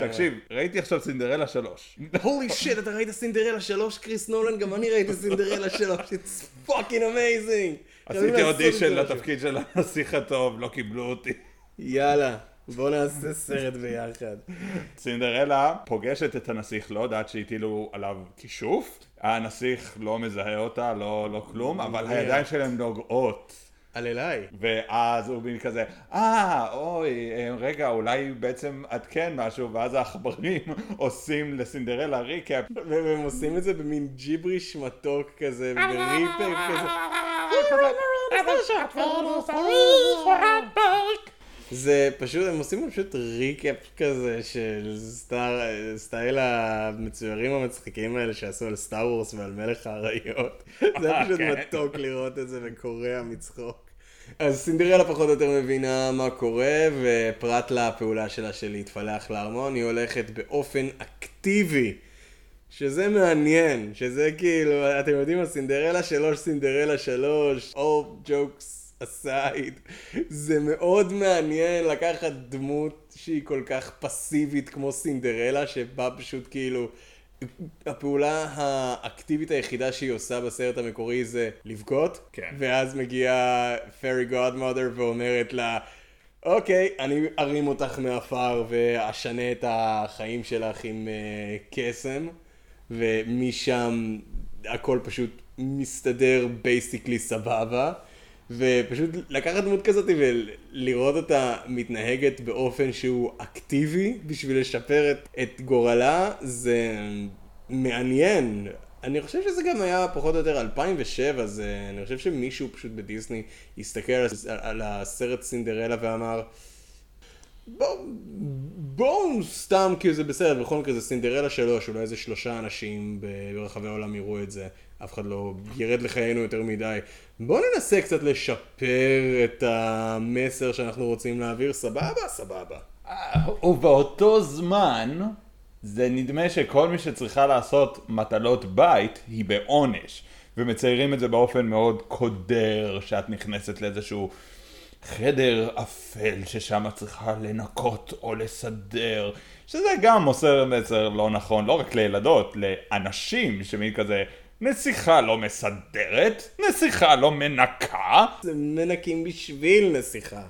תקשיב, ראיתי עכשיו סינדרלה 3. הולי שיט, אתה ראית סינדרלה 3, קריס נולן? גם אני ראיתי סינדרלה 3, it's fucking amazing. עשיתי אודישן לתפקיד של הנסיך הטוב, לא קיבלו אותי. יאללה, בוא נעשה סרט ביחד. סינדרלה פוגשת את הנסיך, לא יודעת שהטילו עליו כישוף. הנסיך לא מזהה אותה, לא כלום, אבל הידיים שלהם נוגעות. על אליי. ואז הוא בין כזה, אוי, רגע, אולי בעצם עד כן משהו, ואז העכברים עושים לסינדרלה ריקאפ. והם עושים את זה במין ג'יבריש מתוק כזה, בריפר כזה. זה פשוט, הם עושים פשוט ריקאפ כזה של סטייל המצוירים המצחיקים האלה שעשו על סטאר וורס ועל מלך האריות. זה פשוט מתוק לראות את זה וקורע מצחוק. אז סינדרלה פחות או יותר מבינה מה קורה, ופרט לה הפעולה שלה של להתפלח לארמון, היא הולכת באופן אקטיבי. שזה מעניין, שזה כאילו, אתם יודעים, הסינדרלה 3, סינדרלה 3, all jokes aside, זה מאוד מעניין לקחת דמות שהיא כל כך פסיבית כמו סינדרלה, שבה פשוט כאילו, הפעולה האקטיבית היחידה שהיא עושה בסרט המקורי זה לבכות, כן. ואז מגיעה Fairy Godmother ואומרת לה, אוקיי, אני ארים אותך מהפר ואשנה את החיים שלך עם קסם. ומשם הכל פשוט מסתדר בייסיקלי סבבה, ופשוט לקחת דמות כזאת ולראות אותה מתנהגת באופן שהוא אקטיבי בשביל לשפר את גורלה, זה מעניין. אני חושב שזה גם היה פחות או יותר 2007, אז אני חושב שמישהו פשוט בדיסני הסתכל על הסרט סינדרלה ואמר, בואו סתם, כי זה בסדר, בכל מקרה זה סינדרלה 3, אולי איזה 3 אנשים ברחבי העולם יראו את זה, אף אחד לא ירד לחיינו יותר מדי. בואו ננסה קצת לשפר את המסר שאנחנו רוצים להעביר, סבבה, סבבה. ובאותו זמן, זה נדמה שכל מי שצריכה לעשות מטלות בית היא בעונש, ומציירים את זה באופן מאוד קודר, שאת נכנסת לאיזשהו חדר אפל ששם צריכה לנקות או לסדר, שזה גם מוסר מסר לא נכון, לא רק לילדות, לאנשים שמין כזה נסיכה לא מסדרת, נסיכה לא מנקה. הם מנקים בשביל נסיכה,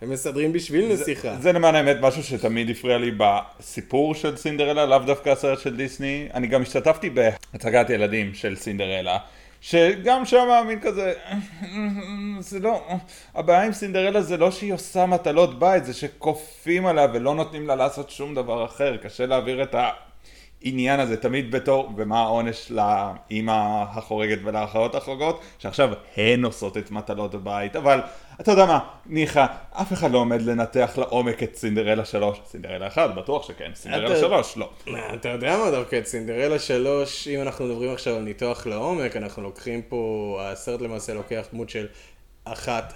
הם מסדרים בשביל נסיכה. זה למען האמת משהו שתמיד הפריע לי בסיפור של סינדרלה, לאו דווקא הסרט של דיסני. אני גם השתתפתי בהצגת ילדים של סינדרלה, שגם שם מאמין כזה, זה לא, הבעיה עם סינדרלה זה לא שהיא עושה מטלות בית, זה שכופים עליה ולא נותנים לה לעשות שום דבר אחר, קשה להעביר את העניין הזה, תמיד בתור, ומה העונש לאמא החורגת ולאחרות החורגות, שעכשיו הן עושות את מטלות בית, אבל אתה יודע מה, ניחה, אף אחד לא עומד לנתח לעומק את סינדרלה 3. סינדרלה 1, בטוח שכן, סינדרלה 3, לא. אתה יודע מה דווקא, את סינדרלה 3, אם אנחנו מדברים עכשיו על ניתוח לעומק, אנחנו לוקחים פה, הסרט למעשה לוקח דמות של אחת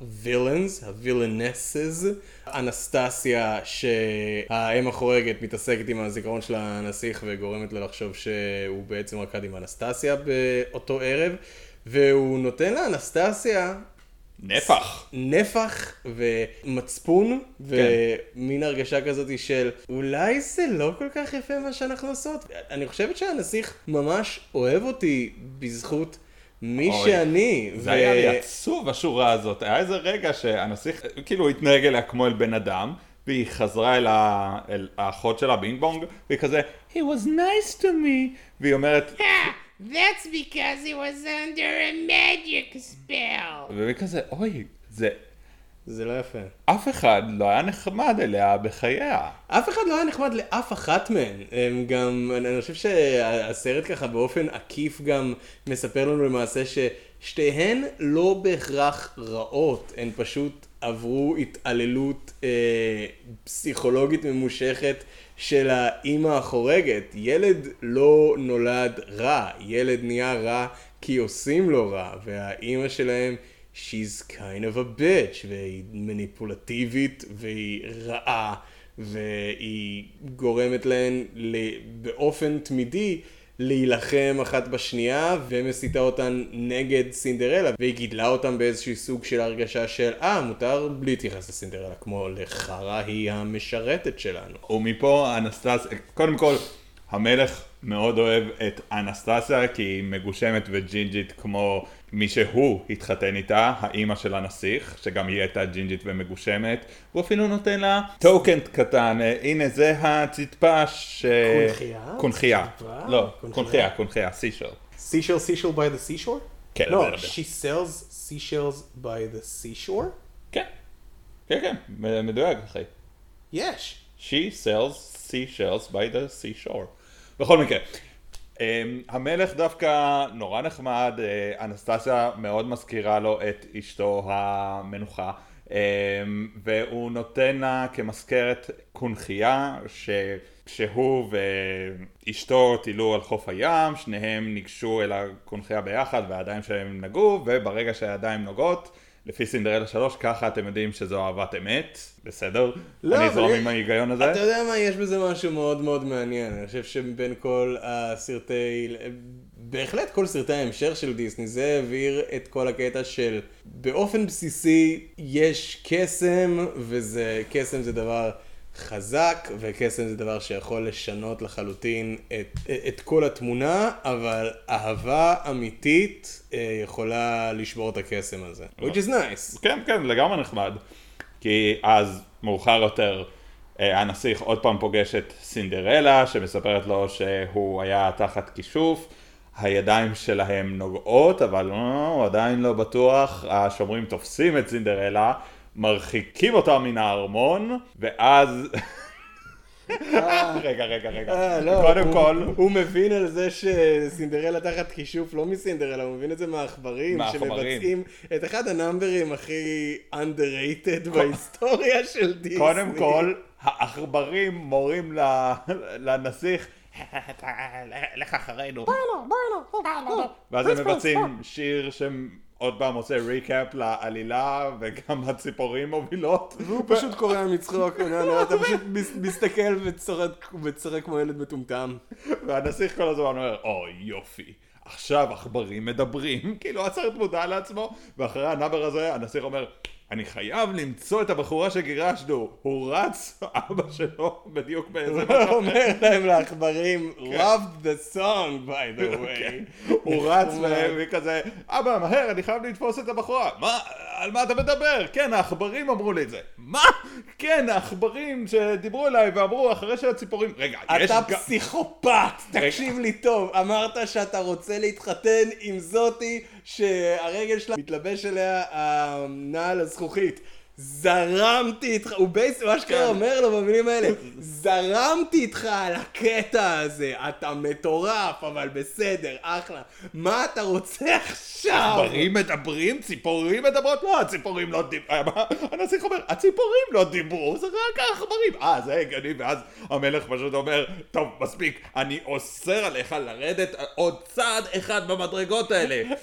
הווילאנס, הווילאנסס, אנסטסיה, שהאם החורגת מתעסקת עם הזיכרון של הנסיך וגורמת לה לחשוב שהוא בעצם רקד עם אנסטסיה באותו ערב, והוא נותן לה אנסטסיה נפח. נפח ומצפון, ומין הרגשה כזאת של אולי זה לא כל כך יפה מה שאנחנו עושות. אני חושבת שהנסיך ממש אוהב אותי בזכות מי שאני. זה היה לי עצוב השורה הזאת. היה איזה רגע שהנסיך כאילו התנהג אליה כמו אל בן אדם, והיא חזרה אל האחות שלה בינג בונג, והיא כזה, He was nice to me. והיא אומרת, That's because he was under a magic spell. וכזה, אוי, זה לא יפה. אף אחד לא היה נחמד אליה בחייה. אף אחד לא היה נחמד לאף אחת מהן. גם, אני חושב שהסרט ככה באופן עקיף גם מספר לנו למעשה ששתיהן לא בהכרח רעות. הן פשוט עברו התעללות פסיכולוגית ממושכת של האמא החורגת. ילד לא נולד רע, ילד נהיה רע כי עושים לו רע, והאמא שלהם she's kind of a bitch, והיא מניפולטיבית והיא רעה, והיא גורמת להן באופן תמידי להילחם אחת בשנייה, ומסיתה אותן נגד סינדרלה, והיא גידלה אותן באיזשהו סוג של הרגשה של מותר בלי תיחס לסינדרלה, כמו לחרה היא המשרתת שלנו. ומפה אנסטסיה, קודם כל המלך מאוד אוהב את אנסטסיה כי היא מגושמת וג'ינג'ית כמו מי שהוא התחתן איתה, האמא של הנסיך, שגם היא הייתה ג'ינג'ית ומגושמת. הוא אפילו נותן לה טוקנט קטן, הנה זה הצטפה ש... קונחייה? לא, קונחייה, seashell. Seashell by the seashore? כן. No, she sells seashells by the seashore? כן, מדויק אחי. יש. She sells seashells by the seashore. בכל מקרה, המלך דווקא נורא נחמד, אנסטסיה מאוד מזכירה לו את אשתו המנוחה, והוא נותן לה כמזכרת קונחייה שהוא ואשתו תילו על חוף הים, שניהם ניגשו אל הקונחייה ביחד והידיים שלהם נגעו, וברגע שהידיים נוגעות, לפי סינדרלה 3, ככה אתם יודעים שזו אהבת אמת, בסדר? לא, אני זורם עם ההיגיון הזה. אתה יודע מה, יש בזה משהו מאוד מאוד מעניין. אני חושב שבין כל הסרטי, בהחלט כל סרטי ההמשך של דיסני, זה העביר את כל הקטע של, באופן בסיסי יש קסם, וקסם זה דבר חזק, וקסם זה דבר שיכול לשנות לחלוטין את כל התמונה, אבל אהבה אמיתית יכולה לשבור את הקסם הזה. Which is nice. כן, לגמרי נחמד. כי אז מאוחר יותר הנסיך עוד פעם פוגש את סינדרלה, שמספרת לו שהוא היה תחת כישוף. הידיים שלהם נוגעות, אבל הוא עדיין לא בטוח. השומרים תופסים את סינדרלה, מרחיקים אותה מן הארמון, ואז רגע. קודם כל, הוא מבין על זה שסינדרלה תחת כישוף, לא מסינדרלה, הוא מבין את זה מהחברים, שמבצעים את אחד הנאמברים הכי underrated בהיסטוריה של דיסני. קודם כל, העכברים מורים לנסיך, לך אחרינו. ואז הם מבצעים שיר עוד פעם עושה ריקאפ לעלילה, וגם הציפורים מובילות. והוא פשוט קורא מצחוק, אתה פשוט מסתכל וצורק כמו ילד מטומטם. והנסיך כל הזמן אומר, יופי, עכשיו עכברים מדברים, כאילו עצרת מודע לעצמו, ואחרי הנאמבר הזה הנסיך אומר, אני חייב למצוא את הבחורה שגירשנו, הוא רץ, אבא שלו בדיוק באיזה מקום. הוא אומר להם לעכברים, loved the song by the way. הוא רץ וכזה, אבא מהר, אני חייב לתפוס את הבחורה. מה? על מה אתה מדבר? כן, העכברים אמרו לי את זה. מה? כן, העכברים שדיברו אליי ואמרו אחרי שהציפורים... רגע, יש... אתה פסיכופת, תקשיב לי טוב. אמרת שאתה רוצה להתחתן עם זאתי שהרגל שלה מתלבש אליה הנעל הזכוכית. זרמתי איתך, הוא מה שקרה אומר לו במילים האלה, זרמתי איתך על הקטע הזה, אתה מטורף, אבל בסדר, אחלה, מה אתה רוצה עכשיו? עכברים מדברים, ציפורים מדברות, לא, הציפורים לא דיברו, הנסיך אומר, הציפורים לא דיברו, זה רק העכברים, זה הגני, ואז המלך פשוט אומר, טוב, מספיק, אני אוסר עליך לרדת עוד צעד אחד במדרגות האלה.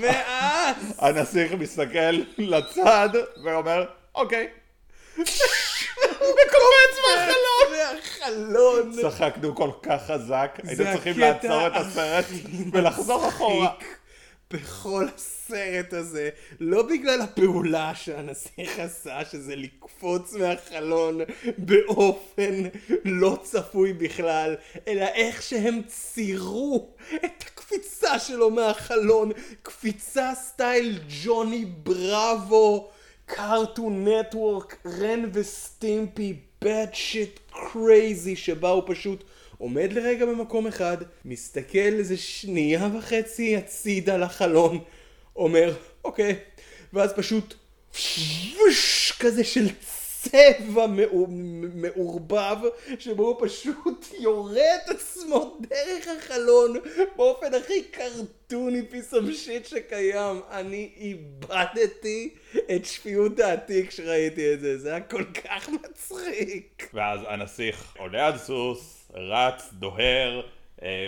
ואז הנסיך מסתכל צד, ואומר, אוקיי. הוא מקופץ מהחלון. מהחלון. צחקנו כל כך חזק, היינו צריכים לעצור את הסרט ולחזור אחורה. בכל הסרט הזה, לא בגלל הפעולה שהנסיך עשה, שזה לקפוץ מהחלון באופן לא צפוי בכלל, אלא איך שהם צירו את הקפיצה שלו מהחלון, קפיצה סטייל ג'וני בראבו, קארטון נטוורק, רן וסטימפי, bad shit crazy, שבה הוא פשוט עומד לרגע במקום אחד, מסתכל איזה שנייה וחצי הצידה לחלון, אומר, אוקיי, ואז פשוט ווש כזה של צבע מעורבב, שבו הוא פשוט יורה את עצמו דרך החלון, באופן הכי קרטוני פיס המשית שקיים. אני איבדתי את שפיות העתיק שראיתי את זה, זה היה כל כך מצחיק. ואז הנסיך עולה על סוס, רץ, דוהר,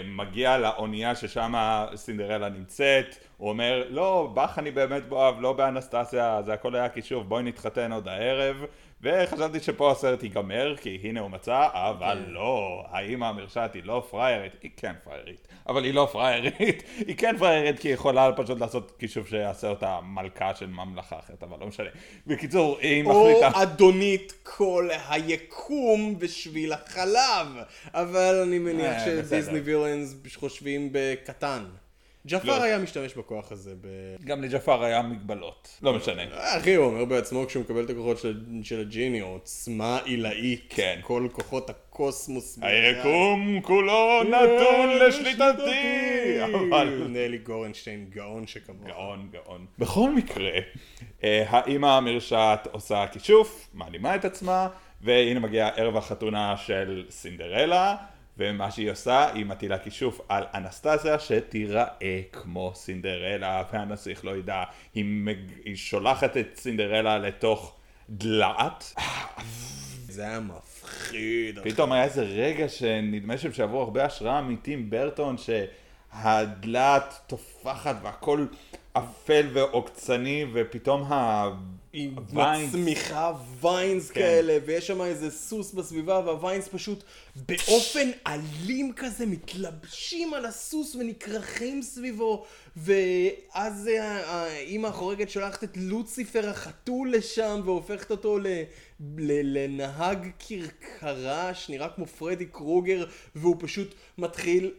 מגיע לאונייה ששם סינדרלה נמצאת, הוא אומר, לא, בך אני באמת בואב, לא באנסטסיה, זה הכל היה כישוב, בואי נתחתן עוד הערב, וחשבתי שפה הסרט ייגמר, כי הנה הוא מצא, אבל לא, האמא המרשעת היא לא פריירית, היא כן פריירית, אבל היא לא פריירית, היא כן פריירית כי היא יכולה פשוט לעשות כישוב שיעשה אותה מלכה של ממלכה אחרת, אבל לא משנה. בקיצור, היא מחליטה... או אדונית כל היקום בשביל החלב, אבל אני מניח שדיסני וילאנס חושבים בקטן. ג'פר היה משתמש בכוח הזה ב... גם לג'פר היה מגבלות, לא משנה. אחי, הוא אומר בעצמו כשהוא מקבל את הכוחות של הג'יני, עוצמה עילאית, כל כוחות הקוסמוס... היקום כולו נתון לשליטתי! אבל... נלי גורנשטיין, גאון שכמוך. גאון. בכל מקרה, האמא המרשעת עושה כישוף, מעלימה את עצמה, והנה מגיעה ערב החתונה של סינדרלה, ומה שהיא עושה, היא מטילה כישוף על אנסטסיה שתיראה כמו סינדרלה, והנסיך לא ידע, היא שולחת את סינדרלה לתוך דלעת. זה היה מפחיד. פתאום היה איזה רגע שנדמה שבשבוע הרבה השראה אמיתיים ברטון, שהדלעת תופחת והכל אפל ועוקצני, ופתאום היא מצמיחה ויינס כאלה, ויש שם איזה סוס בסביבה, והוויינס פשוט באופן אלים כזה מתלבשים על הסוס ונקרחים סביבו, ואז האמא החורגת שולחת את לוציפר החתול לשם, והופכת אותו לנהג קרקרה שנראה כמו פרדי קרוגר, והוא פשוט מתחיל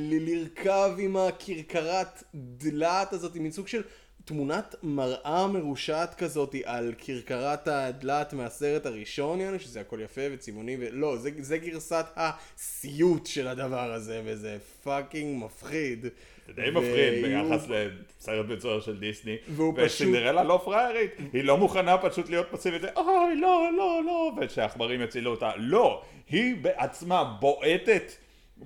לרכב עם הקרקרת דלעת הזאת, עם סוג של תמונת מראה מרושעת כזאת על קרקרת הדלת מהסרט הראשון, יעני, שזה הכל יפה וצימוני ולא, זה גרסת הסיוט של הדבר הזה, וזה פאקינג מפחיד. זה די מפחיד ביחס לסרט בצורה של דיסני, וסינדרלה לא פריירית, היא לא מוכנה פשוט להיות פסיבית, אוי, לא, לא, לא, ושהעכברים יצילו אותה, לא, היא בעצמה בועטת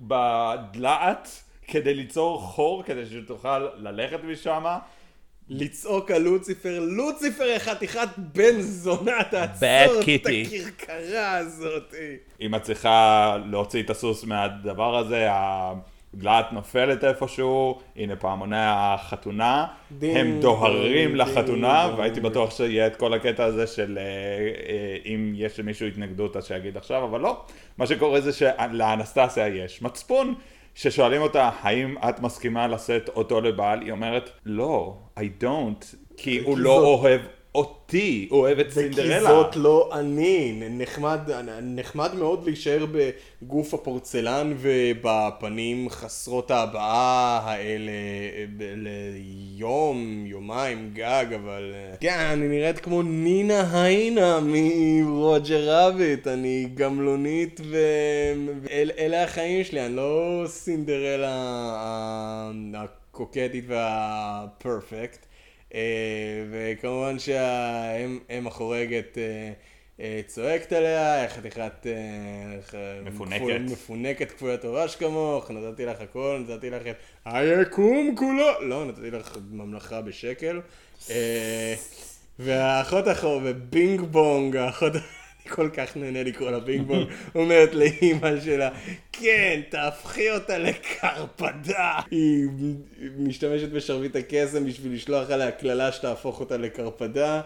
בדלעת כדי ליצור חור, כדי שתוכל ללכת משם, לצעוק על לוציפר, לוציפר חתיכת בן זונה, תעצור את הקרקרה הזאת. היא מצליחה להוציא את הסוס מהדבר הזה, הגלעת נופלת איפשהו, הנה פעמוני החתונה, הם דוהרים לחתונה, והייתי בטוח שיהיה את כל הקטע הזה של אם יש למישהו התנגדות אז שיגיד עכשיו, אבל לא. מה שקורה זה שלאנסטסיה יש מצפון, ששואלים אותה, האם את מסכימה לשאת אותו לבעל? היא אומרת, לא, I don't, כי הוא לא אוהב אותי, הוא אוהב את סינדרלה. וכי זאת לא אני, נחמד מאוד להישאר בגוף הפורצלן ובפנים חסרות ההבעה האלה ליום, יומיים, גג, אבל... כן, אני נראית כמו נינה היינה מרוג'ר רביט, אני גמלונית ואלה החיים שלי, אני לא סינדרלה הקוקטית והפרפקט. וכמובן שהאם החורגת צועקת עליה, חתיכת מפונקת כפוית הורש כמוך, נתתי לך הכל, נתתי לך את היקום כולו, לא, נתתי לך ממלכה בשקל, והאחות החובה, בינג בונג, האחות כל כך נהנה לקרוא לה בינג בונג, אומרת לאמא שלה, כן, תהפכי אותה לקרפדה. היא משתמשת בשרבית הקסם בשביל לשלוח עליה כללה שתהפוך אותה לקרפדה.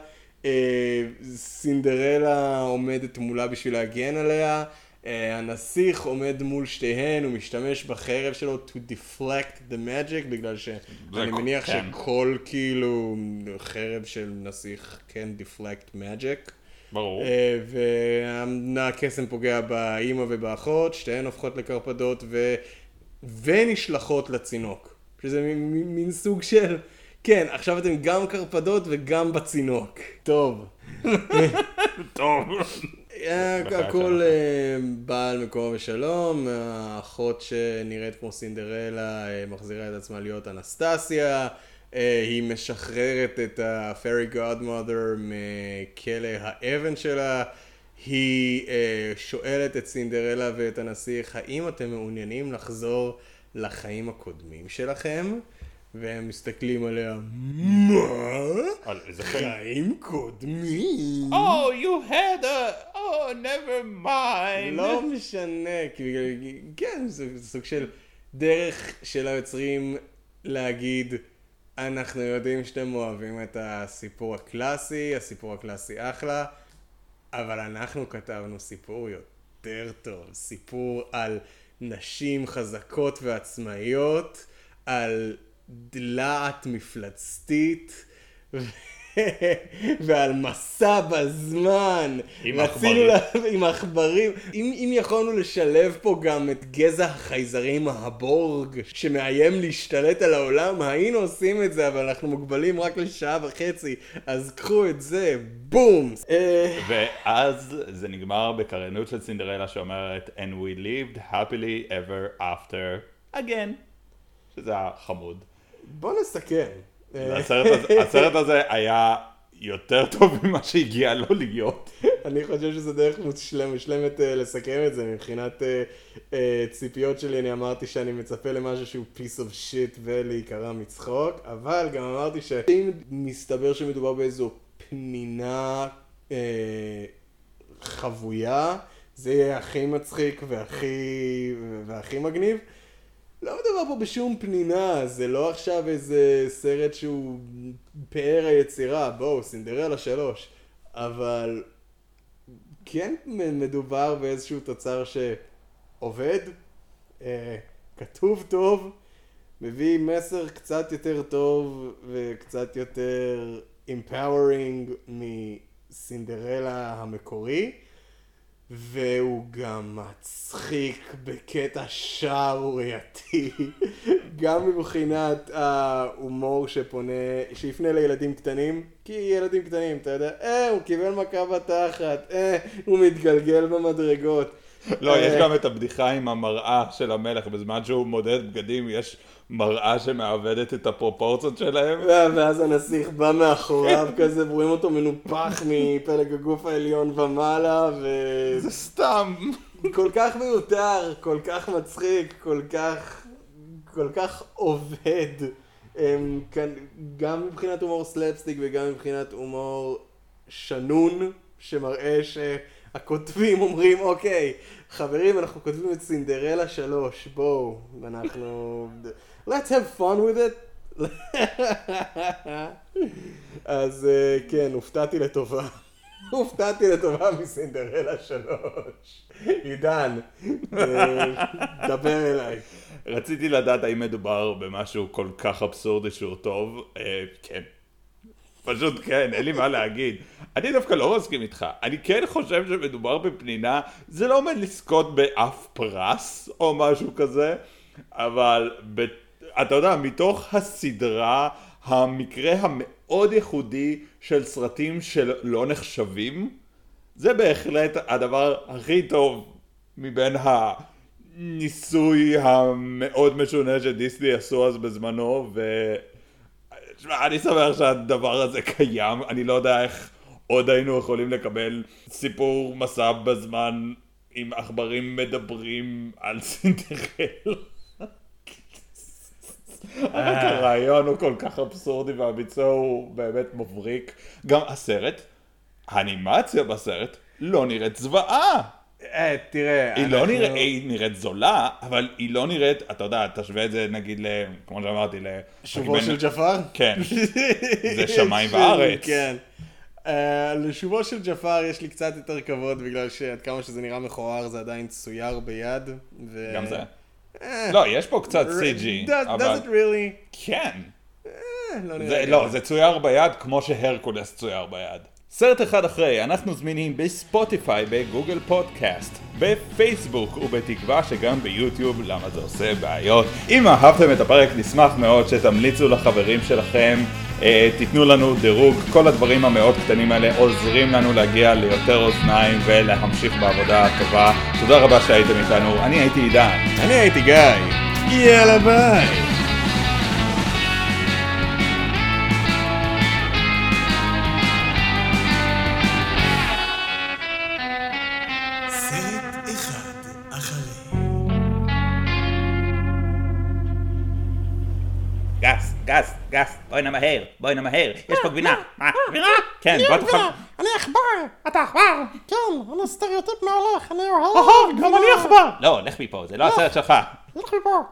סינדרלה עומדת מולה בשביל להגן עליה. הנסיך עומד מול שתיהן, הוא משתמש בחרב שלו to deflect the magic, בגלל שאני מניח שכל כאילו חרב של נסיך can deflect magic. ברור. והקסם פוגע באמא ובאחות, שתיהן הופכות לקרפדות ונשלחות לצינוק. שזה מין סוג של, כן, עכשיו אתם גם קרפדות וגם בצינוק. טוב. טוב. הכל בעל מקום ושלום, האחות שנראית כמו סינדרלה מחזירה את עצמה להיות אנסטסיה, היא משחררת את ה-Fairy Godmother מכלא האבן שלה, היא שואלת את סינדרלה ואת הנסיך, האם אתם מעוניינים לחזור לחיים הקודמים שלכם? והם מסתכלים עליה, מה? על איזה חיים קודמים? Oh, you had a... Oh, never mind. לא משנה, כן, זה סוג של דרך של היוצרים להגיד, אנחנו יודעים שאתם אוהבים את הסיפור הקלאסי, הסיפור הקלאסי אחלה, אבל אנחנו כתבנו סיפור יותר טוב, סיפור על נשים חזקות ועצמאיות, על דלעת מפלצתית, ועל מסע בזמן, עם עכברים. אם יכולנו לשלב פה גם את גזע החייזרים הבורג שמאיים להשתלט על העולם, היינו עושים את זה, אבל אנחנו מוגבלים רק לשעה וחצי, אז קחו את זה, בום. ואז זה נגמר בקרנות של סינדרלה שאומרת and we lived happily ever after again, שזה היה חמוד. בוא נסכם. הסרט הזה היה יותר טוב ממה שהגיע לו להיות. אני חושב שזה דרך משלמת לסכם את זה. מבחינת ציפיות שלי אני אמרתי שאני מצפה למשהו שהוא piece of shit ולהיקרא מצחוק, אבל גם אמרתי שאם מסתבר שמדובר באיזו פנינה חבויה, זה יהיה הכי מצחיק והכי מגניב. לא מדבר פה בשום פנינה, זה לא עכשיו איזה סרט שהוא פאר היצירה, בואו, סינדרלה 3, אבל כן מדובר באיזשהו תוצר שעובד, כתוב טוב, מביא מסר קצת יותר טוב וקצת יותר empowering מסינדרלה המקורי, והוא גם מצחיק בקטע שערורייתי, גם מבחינת ההומור שיפנה לילדים קטנים, כי ילדים קטנים, אתה יודע, הוא קיבל מכה בתחת, הוא מתגלגל במדרגות. לא, יש גם את הבדיחה עם המראה של המלך, בזמן שהוא מודד בגדים יש מראה שמעבדת את הפרופורציות שלהם. ואז הנסיך בא מאחוריו כזה, ורואים אותו מנופח מפלג הגוף העליון ומעלה, ו... זה סתם. כל כך מיותר, כל כך מצחיק, כל כך עובד. גם מבחינת הומור סלאפסטיק וגם מבחינת הומור שנון, שמראה שהכותבים אומרים, אוקיי, חברים, אנחנו כותבים את סינדרלה 3, בואו, ואנחנו... let's have fun with it. אז כן, הופתעתי לטובה מסינדרלה 3. עידן, דבר אליי. רציתי לדעת האם מדובר במשהו כל כך אבסורדי שהוא טוב. כן. פשוט כן, אין לי מה להגיד. אני דווקא לא מסכים איתך. אני כן חושב שמדובר בפנינה, זה לא עומד לזכות באף פרס או משהו כזה, אבל אתה יודע, מתוך הסדרה, המקרה המאוד ייחודי של סרטים שלא נחשבים, זה בהחלט הדבר הכי טוב מבין הניסוי המאוד משונה שדיסני עשו אז בזמנו, אני שמח שהדבר הזה קיים, אני לא יודע איך עוד היינו יכולים לקבל סיפור מסע בזמן עם עכברים מדברים על סינדרלה. רק הרעיון הוא כל כך אבסורדי והביצוע הוא באמת מבריק. גם הסרט, האנימציה בסרט, לא נראית זוועה. תראה, היא נראית זולה, אבל היא לא נראית, אתה יודע, תשווה את זה נגיד ל... כמו שאמרתי, ל... שובו של ג'פר? כן, זה שמיים וארץ. כן, לשובו של ג'פר יש לי קצת יותר כבוד, בגלל שעד כמה שזה נראה מכוער זה עדיין צויר ביד. גם זה. לא, יש פה קצת CG. does it really? כן. לא, זה צויר ביד כמו שהרקולס צויר ביד. סרט אחד אחרי, אנחנו זמינים בספוטיפיי, בגוגל פודקאסט, בפייסבוק ובתקווה שגם ביוטיוב, למה זה עושה בעיות. אם אהבתם את הפרק נשמח מאוד שתמליצו לחברים שלכם, תיתנו לנו דירוג, כל הדברים המאוד קטנים האלה עוזרים לנו להגיע ליותר אוזניים ולהמשיך בעבודה הטובה. תודה רבה שהייתם איתנו, אני הייתי עידן. אני הייתי גיא. יאללה ביי. גס, בואי נמהר, יש פה גבינה. מה? גבינה? כן, בוא תוכל... אני אכבר, אתה אכבר? כן, אני סטריאוטיפ מהלך, אני אוהב... גם אני אכבר! לא, לך מפה, זה לא הסרט שלך. לך מפה.